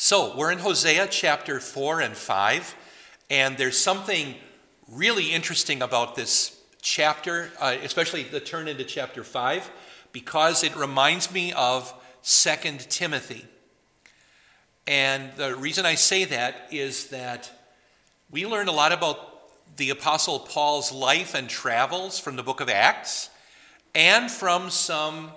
So we're in Hosea chapter 4 and 5, and there's something really interesting about this chapter, especially the turn into chapter 5, because it reminds me of 2 Timothy. And the reason I say that is that we learned a lot about the Apostle Paul's life and travels from the book of Acts and from some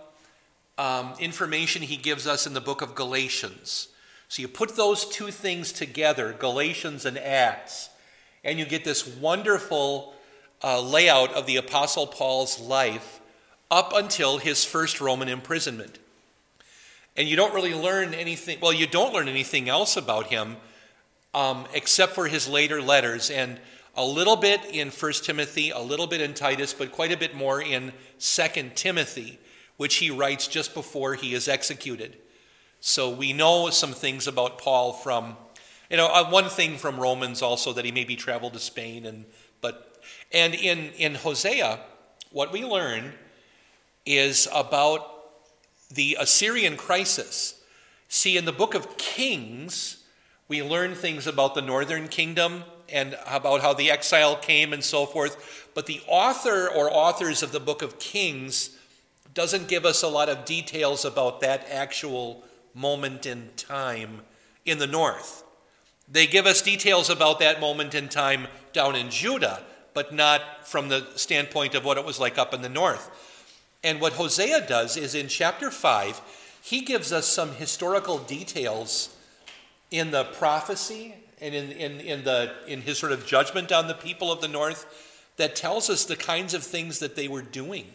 information he gives us in the book of Galatians. So you put those two things together, Galatians and Acts, and you get this wonderful layout of the Apostle Paul's life up until his first Roman imprisonment. And you don't really learn anything, well, you don't learn anything else about him except for his later letters, and a little bit in 1 Timothy, a little bit in Titus, but quite a bit more in 2 Timothy, which he writes just before he is executed. So we know some things about Paul from, you know, one thing from Romans also, that he maybe traveled to Spain, and in Hosea, what we learn is about the Assyrian crisis. See, in the book of Kings, we learn things about the northern kingdom and about how the exile came and so forth. But the author or authors of the book of Kings doesn't give us a lot of details about that actual moment in time in the north. They give us details about that moment in time down in Judah, but not from the standpoint of what it was like up in the north. And what Hosea does is in chapter 5, he gives us some historical details in the prophecy and in his sort of judgment on the people of the north that tells us the kinds of things that they were doing.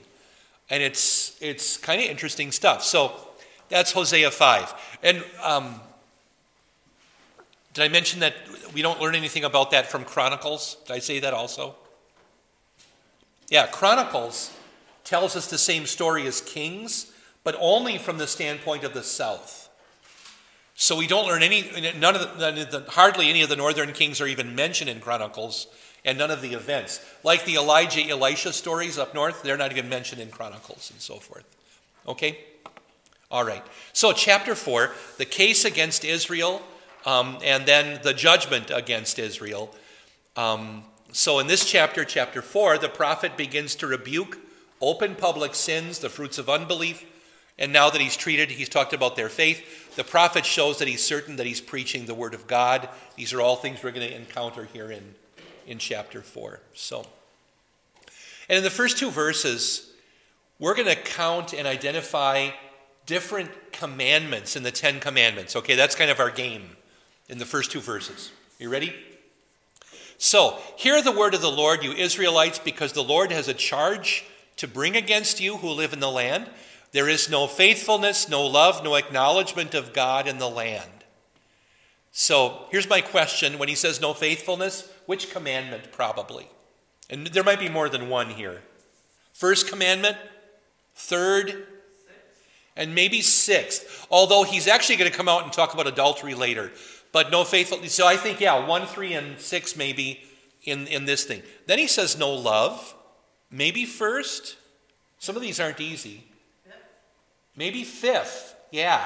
And it's kind of interesting stuff. So that's Hosea 5. And did I mention that we don't learn anything about that from Chronicles? Did I say that also? Yeah, Chronicles tells us the same story as Kings, but only from the standpoint of the south. So we don't learn hardly any of the northern kings are even mentioned in Chronicles, and none of the events. Like the Elijah, Elisha stories up north, they're not even mentioned in Chronicles and so forth. Okay? All right. So chapter 4, the case against Israel, and then the judgment against Israel. So in this chapter, chapter 4, the prophet begins to rebuke open public sins, the fruits of unbelief, and now that he's talked about their faith. The prophet shows that he's certain that he's preaching the word of God. These are all things we're going to encounter here in chapter 4. So, and in the first two verses, we're going to count and identify different commandments in the 10 commandments. Okay, that's kind of our game in the first two verses. You ready? So, hear the word of the Lord, you Israelites, because the Lord has a charge to bring against you who live in the land. There is no faithfulness, no love, no acknowledgement of God in the land. So here's my question. When he says no faithfulness, which commandment probably? And there might be more than one here. First commandment, third, and maybe sixth. Although he's actually going to come out and talk about adultery later. But no faithfulness. So I think, yeah, 1, 3, and 6 maybe in this thing. Then he says no love. Maybe first. Some of these aren't easy. Maybe fifth. Yeah.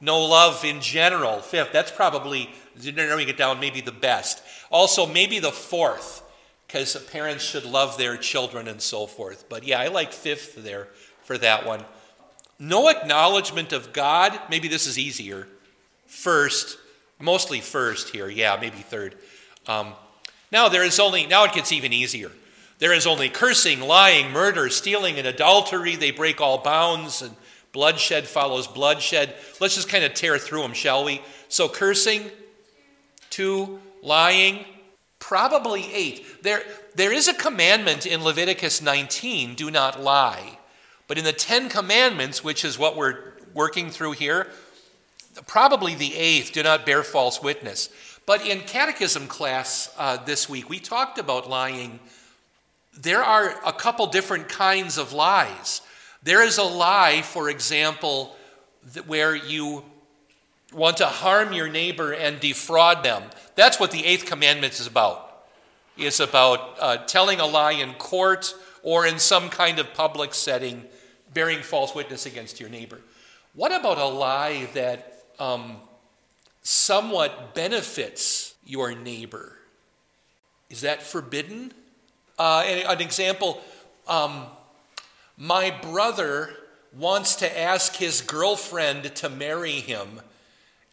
No love in general. Fifth. That's probably, narrowing it down, maybe the best. Also, maybe the fourth, because parents should love their children and so forth. But yeah, I like fifth there for that one. No acknowledgement of God. Maybe this is easier. First. Mostly first here. Yeah, maybe third. Now it gets even easier. There is only cursing, lying, murder, stealing, and adultery. They break all bounds, and bloodshed follows bloodshed. Let's just kind of tear through them, shall we? So cursing, 2, lying, probably 8. There is a commandment in Leviticus 19, do not lie. But in the 10 commandments, which is what we're working through here, probably the 8th, do not bear false witness. But in catechism class this week, we talked about lying. There are a couple different kinds of lies. There is a lie, for example, where you want to harm your neighbor and defraud them. That's what the 8th commandment is about. It's about telling a lie in court or in some kind of public setting, bearing false witness against your neighbor. What about a lie that somewhat benefits your neighbor. Is that forbidden? An example, my brother wants to ask his girlfriend to marry him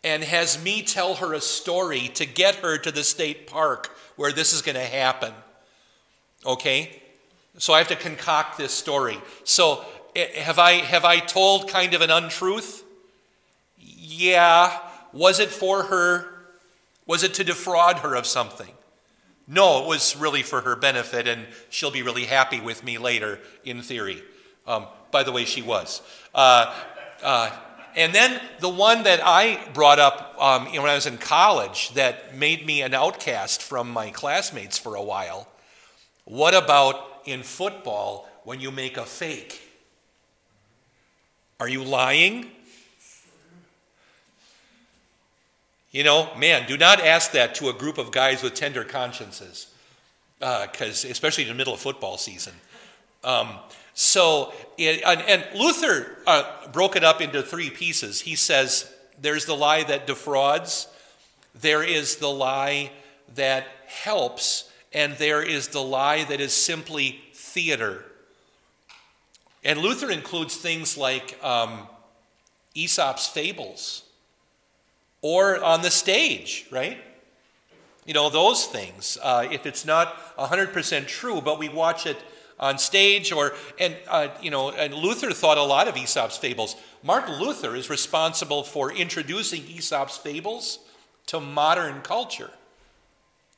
and has me tell her a story to get her to the state park where this is going to happen. Okay? So I have to concoct this story. So have I told kind of an untruth? Yeah. Was it for her? Was it to defraud her of something? No, it was really for her benefit, and she'll be really happy with me later, in theory. By the way, she was. And then the one that I brought up when I was in college that made me an outcast from my classmates for a while. What about in football when you make a fake? Are you lying? You know, man, do not ask that to a group of guys with tender consciences, because especially in the middle of football season. So Luther broke it up into three pieces. He says there's the lie that defrauds, there is the lie that helps, and there is the lie that is simply theater. And Luther includes things like Aesop's fables. Or on the stage, right? You know, those things. If it's not 100% true, but we watch it on stage, and Luther thought a lot of Aesop's fables. Martin Luther is responsible for introducing Aesop's fables to modern culture.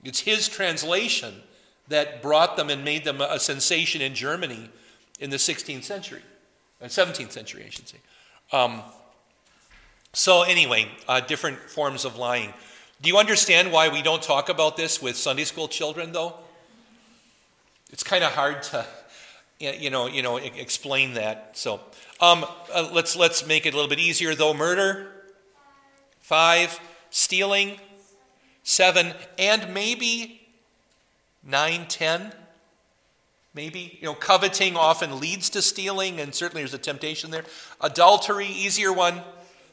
It's his translation that brought them and made them a sensation in Germany in the 17th century, I should say. So anyway, different forms of lying. Do you understand why we don't talk about this with Sunday school children, though? It's kind of hard to, you know, explain that. So let's make it a little bit easier, though. Murder, 5, stealing, 7, and maybe 9, 10. Maybe, coveting often leads to stealing, and certainly there's a temptation there. Adultery, easier one.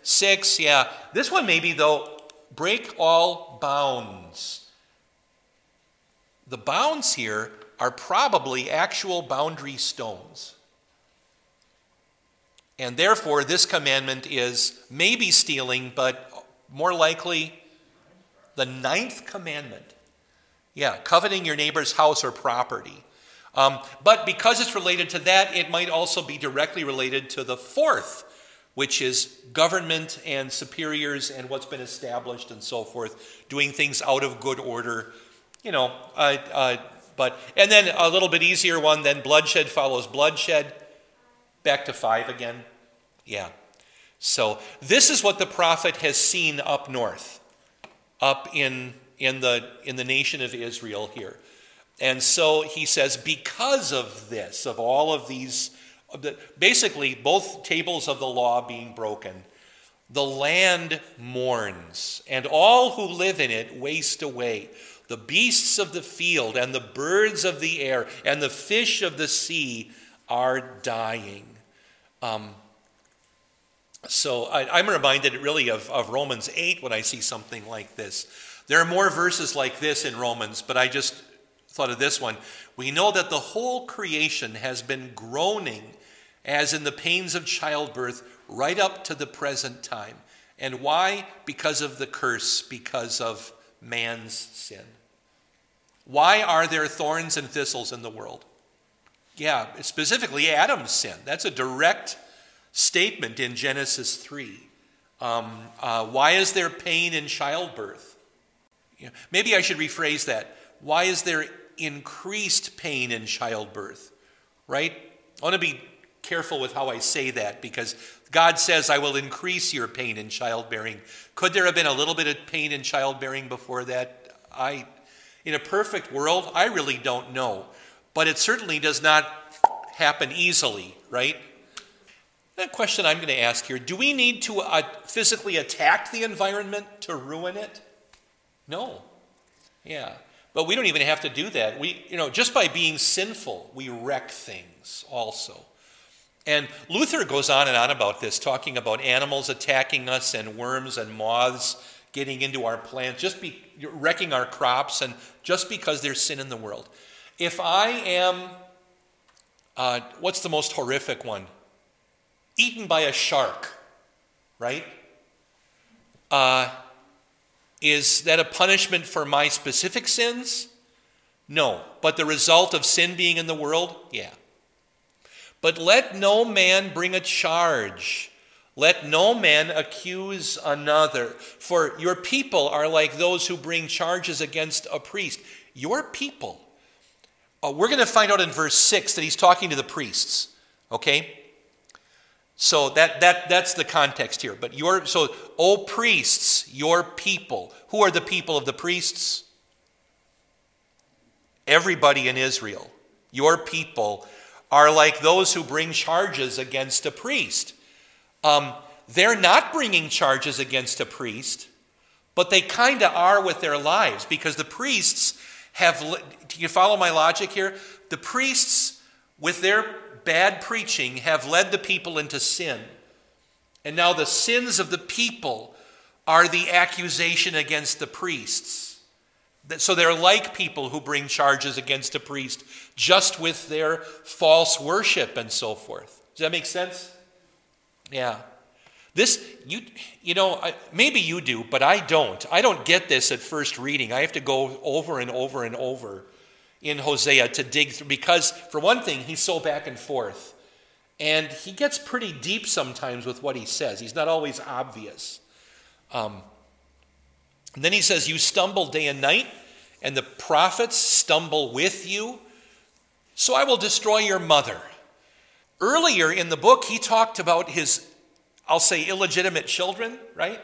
6, yeah. This one maybe, though, break all bounds. The bounds here are probably actual boundary stones. And therefore, this commandment is maybe stealing, but more likely the 9th commandment. Yeah, coveting your neighbor's house or property. But because it's related to that, it might also be directly related to the 4th, which is government and superiors and what's been established and so forth, doing things out of good order, but, and then a little bit easier one, then bloodshed follows bloodshed, back to 5 again. Yeah. So this is what the prophet has seen up north, up in the nation of Israel here. And so he says, because of this, of all of these, basically, both tables of the law being broken, the land mourns, and all who live in it waste away. The beasts of the field and the birds of the air and the fish of the sea are dying. So I'm reminded really of Romans 8 when I see something like this. There are more verses like this in Romans, but I just thought of this one. We know that the whole creation has been groaning as in the pains of childbirth, right up to the present time. And why? Because of the curse, because of man's sin. Why are there thorns and thistles in the world? Yeah, specifically Adam's sin. That's a direct statement in Genesis 3. Why is there pain in childbirth? Maybe I should rephrase that. Why is there increased pain in childbirth? Right? I want to be careful with how I say that, because God says, I will increase your pain in childbearing. Could there have been a little bit of pain in childbearing before that? In a perfect world, I really don't know. But it certainly does not happen easily, right? The question I'm going to ask here, do we need to physically attack the environment to ruin it? No. Yeah. But we don't even have to do that. We, just by being sinful, we wreck things also. And Luther goes on and on about this, talking about animals attacking us and worms and moths getting into our plants, wrecking our crops, and just because there's sin in the world. If I am, what's the most horrific one? Eaten by a shark, right? Is that a punishment for my specific sins? No, but the result of sin being in the world? Yeah. But let no man bring a charge. Let no man accuse another. For your people are like those who bring charges against a priest. Your people. We're going to find out in verse 6 that he's talking to the priests. Okay? So that's the context here. But O priests, your people. Who are the people of the priests? Everybody in Israel. Your people are like those who bring charges against a priest. They're not bringing charges against a priest, but they kind of are with their lives, because the priests have, do you follow my logic here? The priests, with their bad preaching, have led the people into sin. And now the sins of the people are the accusation against the priests. So they're like people who bring charges against a priest, just with their false worship and so forth. Does that make sense? Yeah. This, maybe you do, but I don't. I don't get this at first reading. I have to go over and over and over in Hosea to dig through, because for one thing, he's so back and forth. And he gets pretty deep sometimes with what he says. He's not always obvious. And then he says, you stumble day and night, and the prophets stumble with you. So I will destroy your mother. Earlier in the book, he talked about his, I'll say, illegitimate children, right?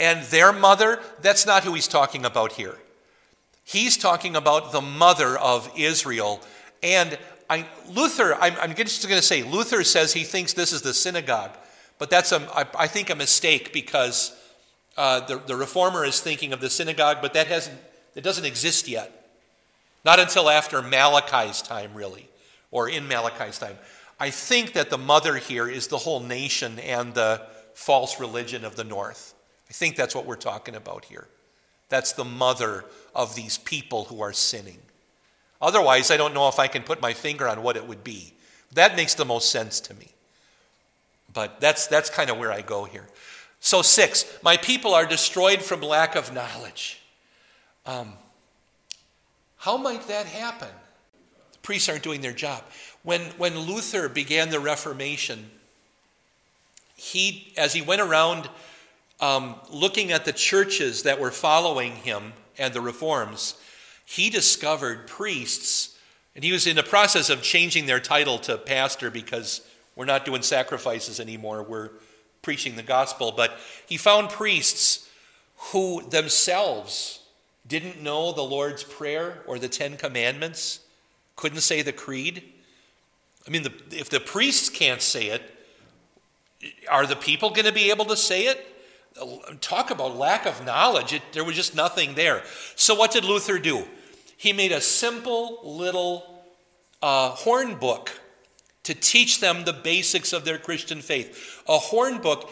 And their mother. That's not who he's talking about here. He's talking about the mother of Israel. And I'm just going to say, Luther says he thinks this is the synagogue. But that's, I think, a mistake, because the reformer is thinking of the synagogue, but that doesn't exist yet. Not until after Malachi's time, really. Or in Malachi's time. I think that the mother here is the whole nation and the false religion of the north. I think that's what we're talking about here. That's the mother of these people who are sinning. Otherwise, I don't know if I can put my finger on what it would be. That makes the most sense to me. But that's kind of where I go here. So 6, my people are destroyed from lack of knowledge. How might that happen? Priests aren't doing their job. When Luther began the Reformation, as he went around looking at the churches that were following him and the reforms, he discovered priests, and he was in the process of changing their title to pastor, because we're not doing sacrifices anymore, we're preaching the gospel. But he found priests who themselves didn't know the Lord's Prayer or the 10 Commandments. Couldn't say the creed. I mean, if the priests can't say it, are the people going to be able to say it? Talk about lack of knowledge. There was just nothing there. So what did Luther do? He made a simple little horn book to teach them the basics of their Christian faith. A horn book.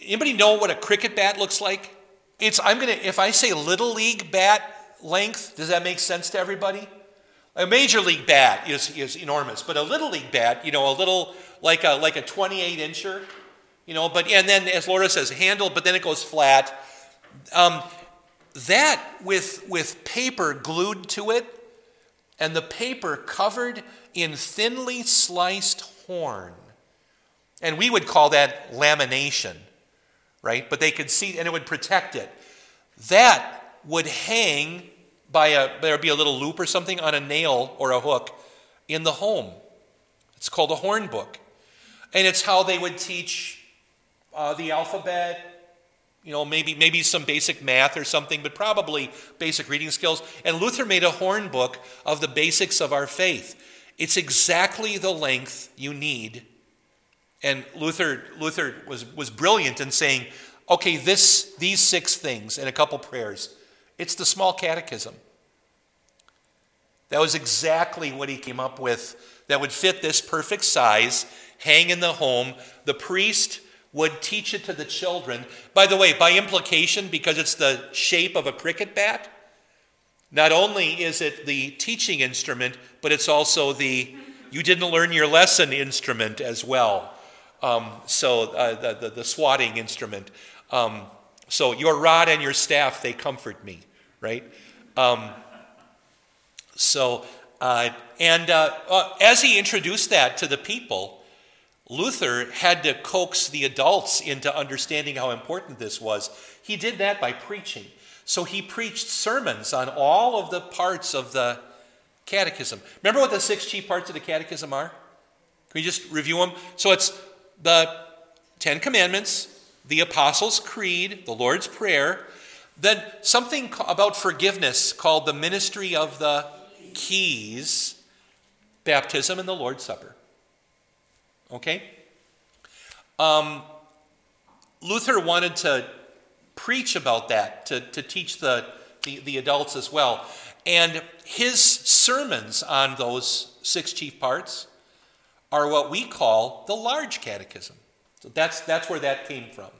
Anybody know what a cricket bat looks like? If I say little league bat length, does that make sense to everybody? A major league bat is enormous, but a little league bat, a little like a 28-incher, But and then, as Laura says, handle, but then it goes flat. That with paper glued to it, and the paper covered in thinly sliced horn, and we would call that lamination, right? But they could see, and it would protect it. That would hang. There'd be a little loop or something on a nail or a hook in the home. It's called a horn book. And it's how they would teach the alphabet, maybe some basic math or something, but probably basic reading skills. And Luther made a horn book of the basics of our faith. It's exactly the length you need. And Luther was brilliant in saying, okay, these 6 things and a couple prayers. It's the small catechism. That was exactly what he came up with that would fit this perfect size, hang in the home. The priest would teach it to the children. By the way, by implication, because it's the shape of a cricket bat, not only is it the teaching instrument, but it's also the you didn't learn your lesson instrument as well. The swatting instrument. So your rod and your staff, they comfort me, right? As he introduced that to the people, Luther had to coax the adults into understanding how important this was. He did that by preaching. So he preached sermons on all of the parts of the catechism. Remember what the 6 chief parts of the catechism are? Can we just review them? So it's the 10 commandments, the Apostles' Creed, the Lord's Prayer, then something about forgiveness called the ministry of the keys, baptism, and the Lord's Supper. Okay? Luther wanted to preach about that, to teach the adults as well. And his sermons on those 6 chief parts are what we call the large catechism. So that's where that came from.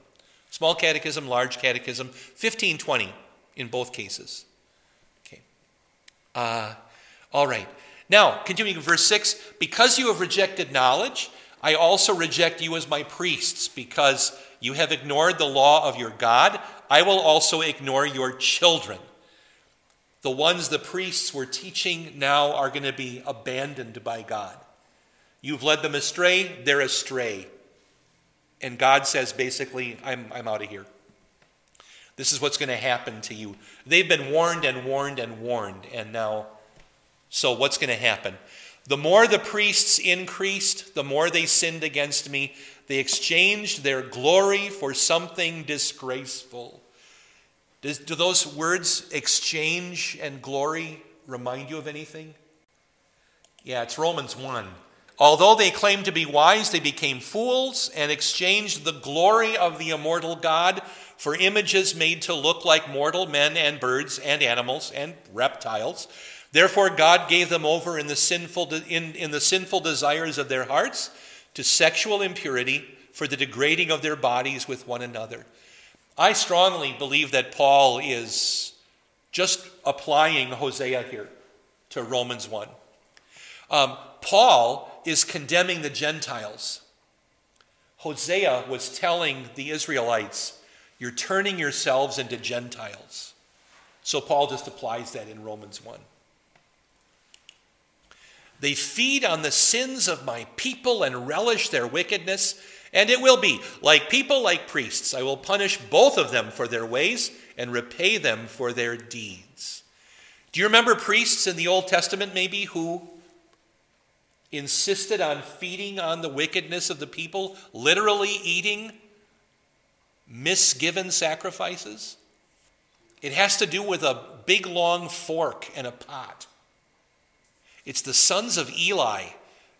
Small catechism, large catechism, 1520 in both cases. Okay. All right. Now, continuing in verse 6, because you have rejected knowledge, I also reject you as my priests, because you have ignored the law of your God. I will also ignore your children. The ones the priests were teaching now are going to be abandoned by God. You've led them astray, they're astray. And God says basically, I'm out of here. This is what's going to happen to you. They've been warned and warned and warned, and now, so what's going to happen? The more the priests increased, the more they sinned against me. They exchanged their glory for something disgraceful. Do those words, exchange and glory, remind you of anything? Yeah, it's Romans 1. Although they claimed to be wise, they became fools and exchanged the glory of the immortal God for images made to look like mortal men and birds and animals and reptiles. Therefore, God gave them over in the sinful desires of their hearts to sexual impurity for the degrading of their bodies with one another. I strongly believe that Paul is just applying Hosea here to Romans 1. Paul is condemning the Gentiles. Hosea was telling the Israelites, you're turning yourselves into Gentiles. So Paul just applies that in Romans 1. They feed on the sins of my people and relish their wickedness, and it will be, like people, like priests, I will punish both of them for their ways and repay them for their deeds. Do you remember priests in the Old Testament maybe who insisted on feeding on the wickedness of the people, literally eating misgiven sacrifices? It has to do with a big long fork and a pot. It's the sons of Eli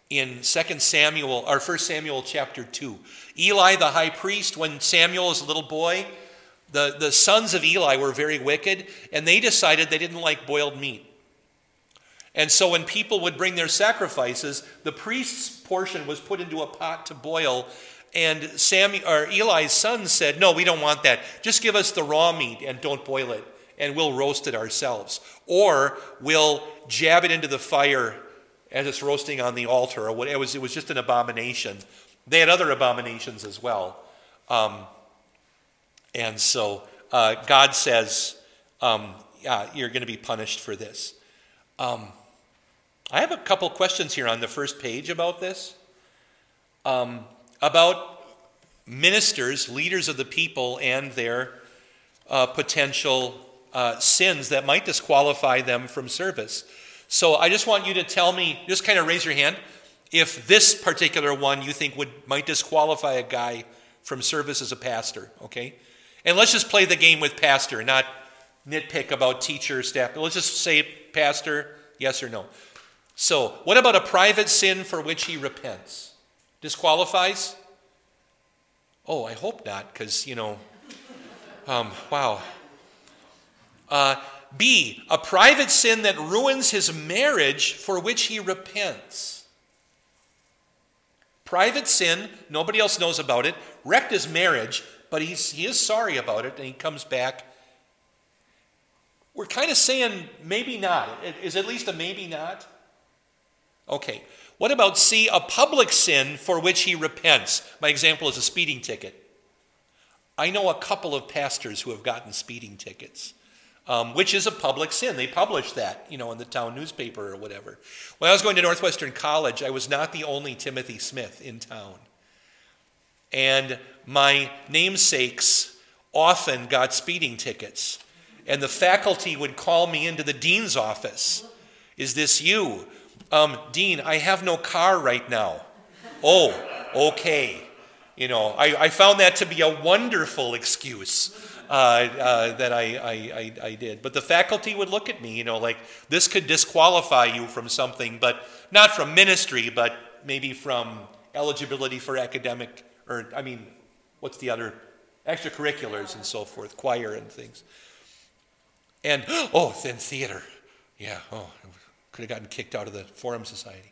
in 1 Samuel chapter 2. Eli the high priest, when Samuel is a little boy, the sons of Eli were very wicked, and they decided they didn't like boiled meat. And so when people would bring their sacrifices, the priest's portion was put into a pot to boil, and Eli's son said, no, we don't want that. Just give us the raw meat and don't boil it, and we'll roast it ourselves. Or we'll jab it into the fire as it's roasting on the altar. It was just an abomination. They had other abominations as well. God says, you're going to be punished for this. I have a couple questions here on the first page about this. About ministers, leaders of the people, and their potential sins that might disqualify them from service. So I just want you to tell me, just kind of raise your hand, if this particular one you think might disqualify a guy from service as a pastor, okay? And let's just play the game with pastor, not nitpick about teacher, staff. Let's just say pastor, yes or no. So what about a private sin for which he repents? Disqualifies? Oh, I hope not, because, wow. B, a private sin that ruins his marriage for which he repents. private sin, nobody else knows about it, wrecked his marriage, but he is sorry about it, and he comes back. We're kind of saying maybe not. It is at least a maybe not. Okay. What about C, a public sin for which he repents? My example is a speeding ticket. I know a couple of pastors who have gotten speeding tickets, which is a public sin. They publish that, in the town newspaper or whatever. When I was going to Northwestern College, I was not the only Timothy Smith in town. And my namesakes often got speeding tickets. And the faculty would call me into the dean's office. Is this you? Dean, I have no car right now. Oh, okay. I found that to be a wonderful excuse that I did. But the faculty would look at me, like this could disqualify you from something, but not from ministry, but maybe from eligibility for academic, what's the other? Extracurriculars and so forth, choir and things. And, then theater. Yeah, could have gotten kicked out of the Forum Society.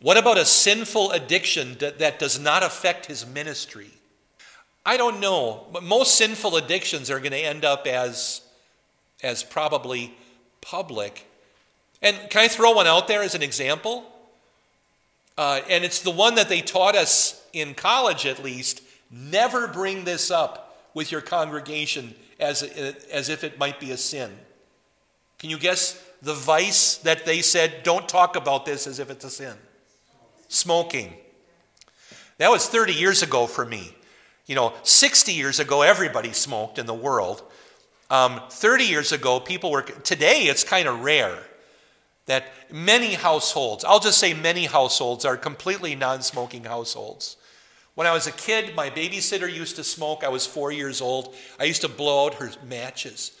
What about a sinful addiction that does not affect his ministry? I don't know, but most sinful addictions are going to end up as probably public. And can I throw one out there as an example? And it's the one that they taught us in college, at least. Never bring this up with your congregation as if it might be a sin. Can you guess the vice that they said, don't talk about this as if it's a sin? Smoking. That was 30 years ago for me. 60 years ago, everybody smoked in the world. 30 years ago, today it's kind of rare that many households, I'll just say many households, are completely non-smoking households. When I was a kid, my babysitter used to smoke. I was 4 years old. I used to blow out her matches.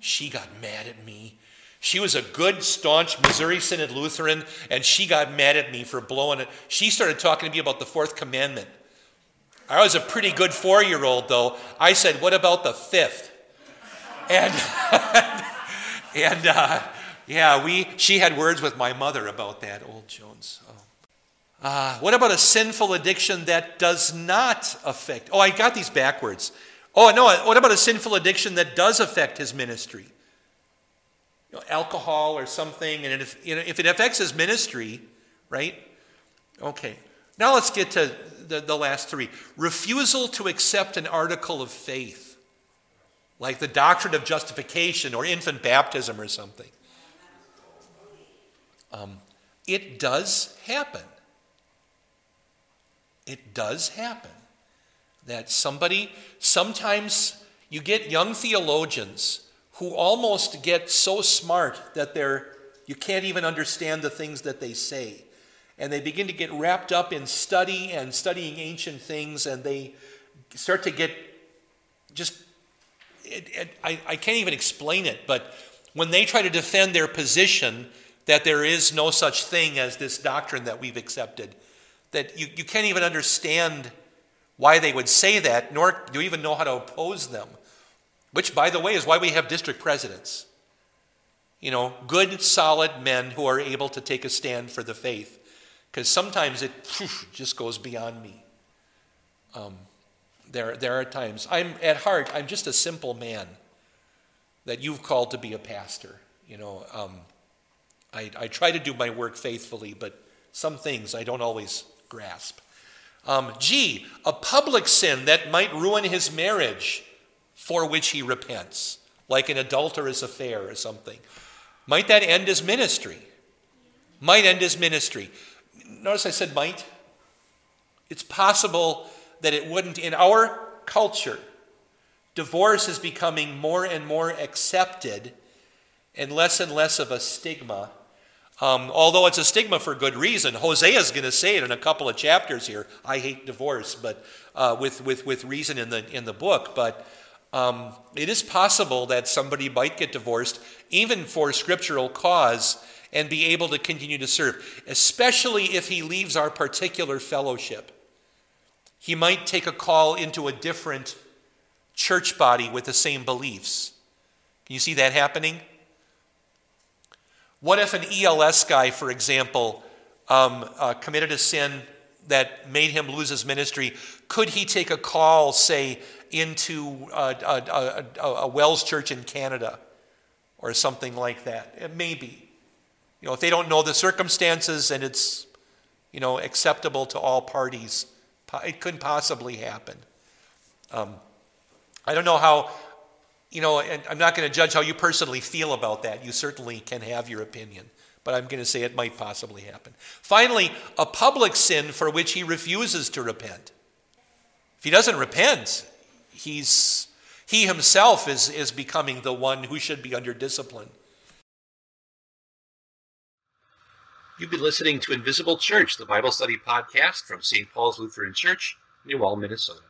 She got mad at me. She was a good, staunch Missouri Synod Lutheran, and she got mad at me for blowing it. She started talking to me about the fourth commandment. I was a pretty good 4-year-old, though. I said, what about the fifth? And, she had words with my mother about that, old Jones. Oh. What about a sinful addiction that does not affect? Oh, I got these backwards. Oh, no, what about a sinful addiction that does affect his ministry? Alcohol or something, and if it affects his ministry, right? Okay, now let's get to the last three. Refusal to accept an article of faith, like the doctrine of justification or infant baptism or something. It does happen. It does happen that sometimes you get young theologians who almost get so smart that you can't even understand the things that they say. And they begin to get wrapped up in study and studying ancient things, and they start to get I can't even explain it, but when they try to defend their position that there is no such thing as this doctrine that we've accepted, that you can't even understand why they would say that, nor do you even know how to oppose them, which, by the way, is why we have district presidents. Good, solid men who are able to take a stand for the faith, because sometimes it just goes beyond me. There are times. At heart, I'm just a simple man that you've called to be a pastor. I try to do my work faithfully, but some things I don't always grasp. G, a public sin that might ruin his marriage for which he repents, like an adulterous affair or something. Might that end his ministry? Might end his ministry. Notice I said might. It's possible that it wouldn't. In our culture, divorce is becoming more and more accepted and less of a stigma. Although it's a stigma for good reason. Hosea is going to say it in a couple of chapters here. I hate divorce, but with reason in the book. But it is possible that somebody might get divorced, even for scriptural cause, and be able to continue to serve, especially if he leaves our particular fellowship. He might take a call into a different church body with the same beliefs. Can you see that happening? What if an ELS guy, for example, committed a sin that made him lose his ministry, could he take a call, say, into a Wells church in Canada or something like that? Maybe. You know, if they don't know the circumstances and it's, you know, acceptable to all parties, it couldn't possibly happen. I don't know how, you know, and I'm not going to judge how you personally feel about that. You certainly can have your opinion, but I'm going to say it might possibly happen. Finally, a public sin for which he refuses to repent. If he doesn't repent, he himself is becoming the one who should be under discipline. You've been listening to Invisible Church, the Bible study podcast from St. Paul's Lutheran Church, New Ulm, Minnesota.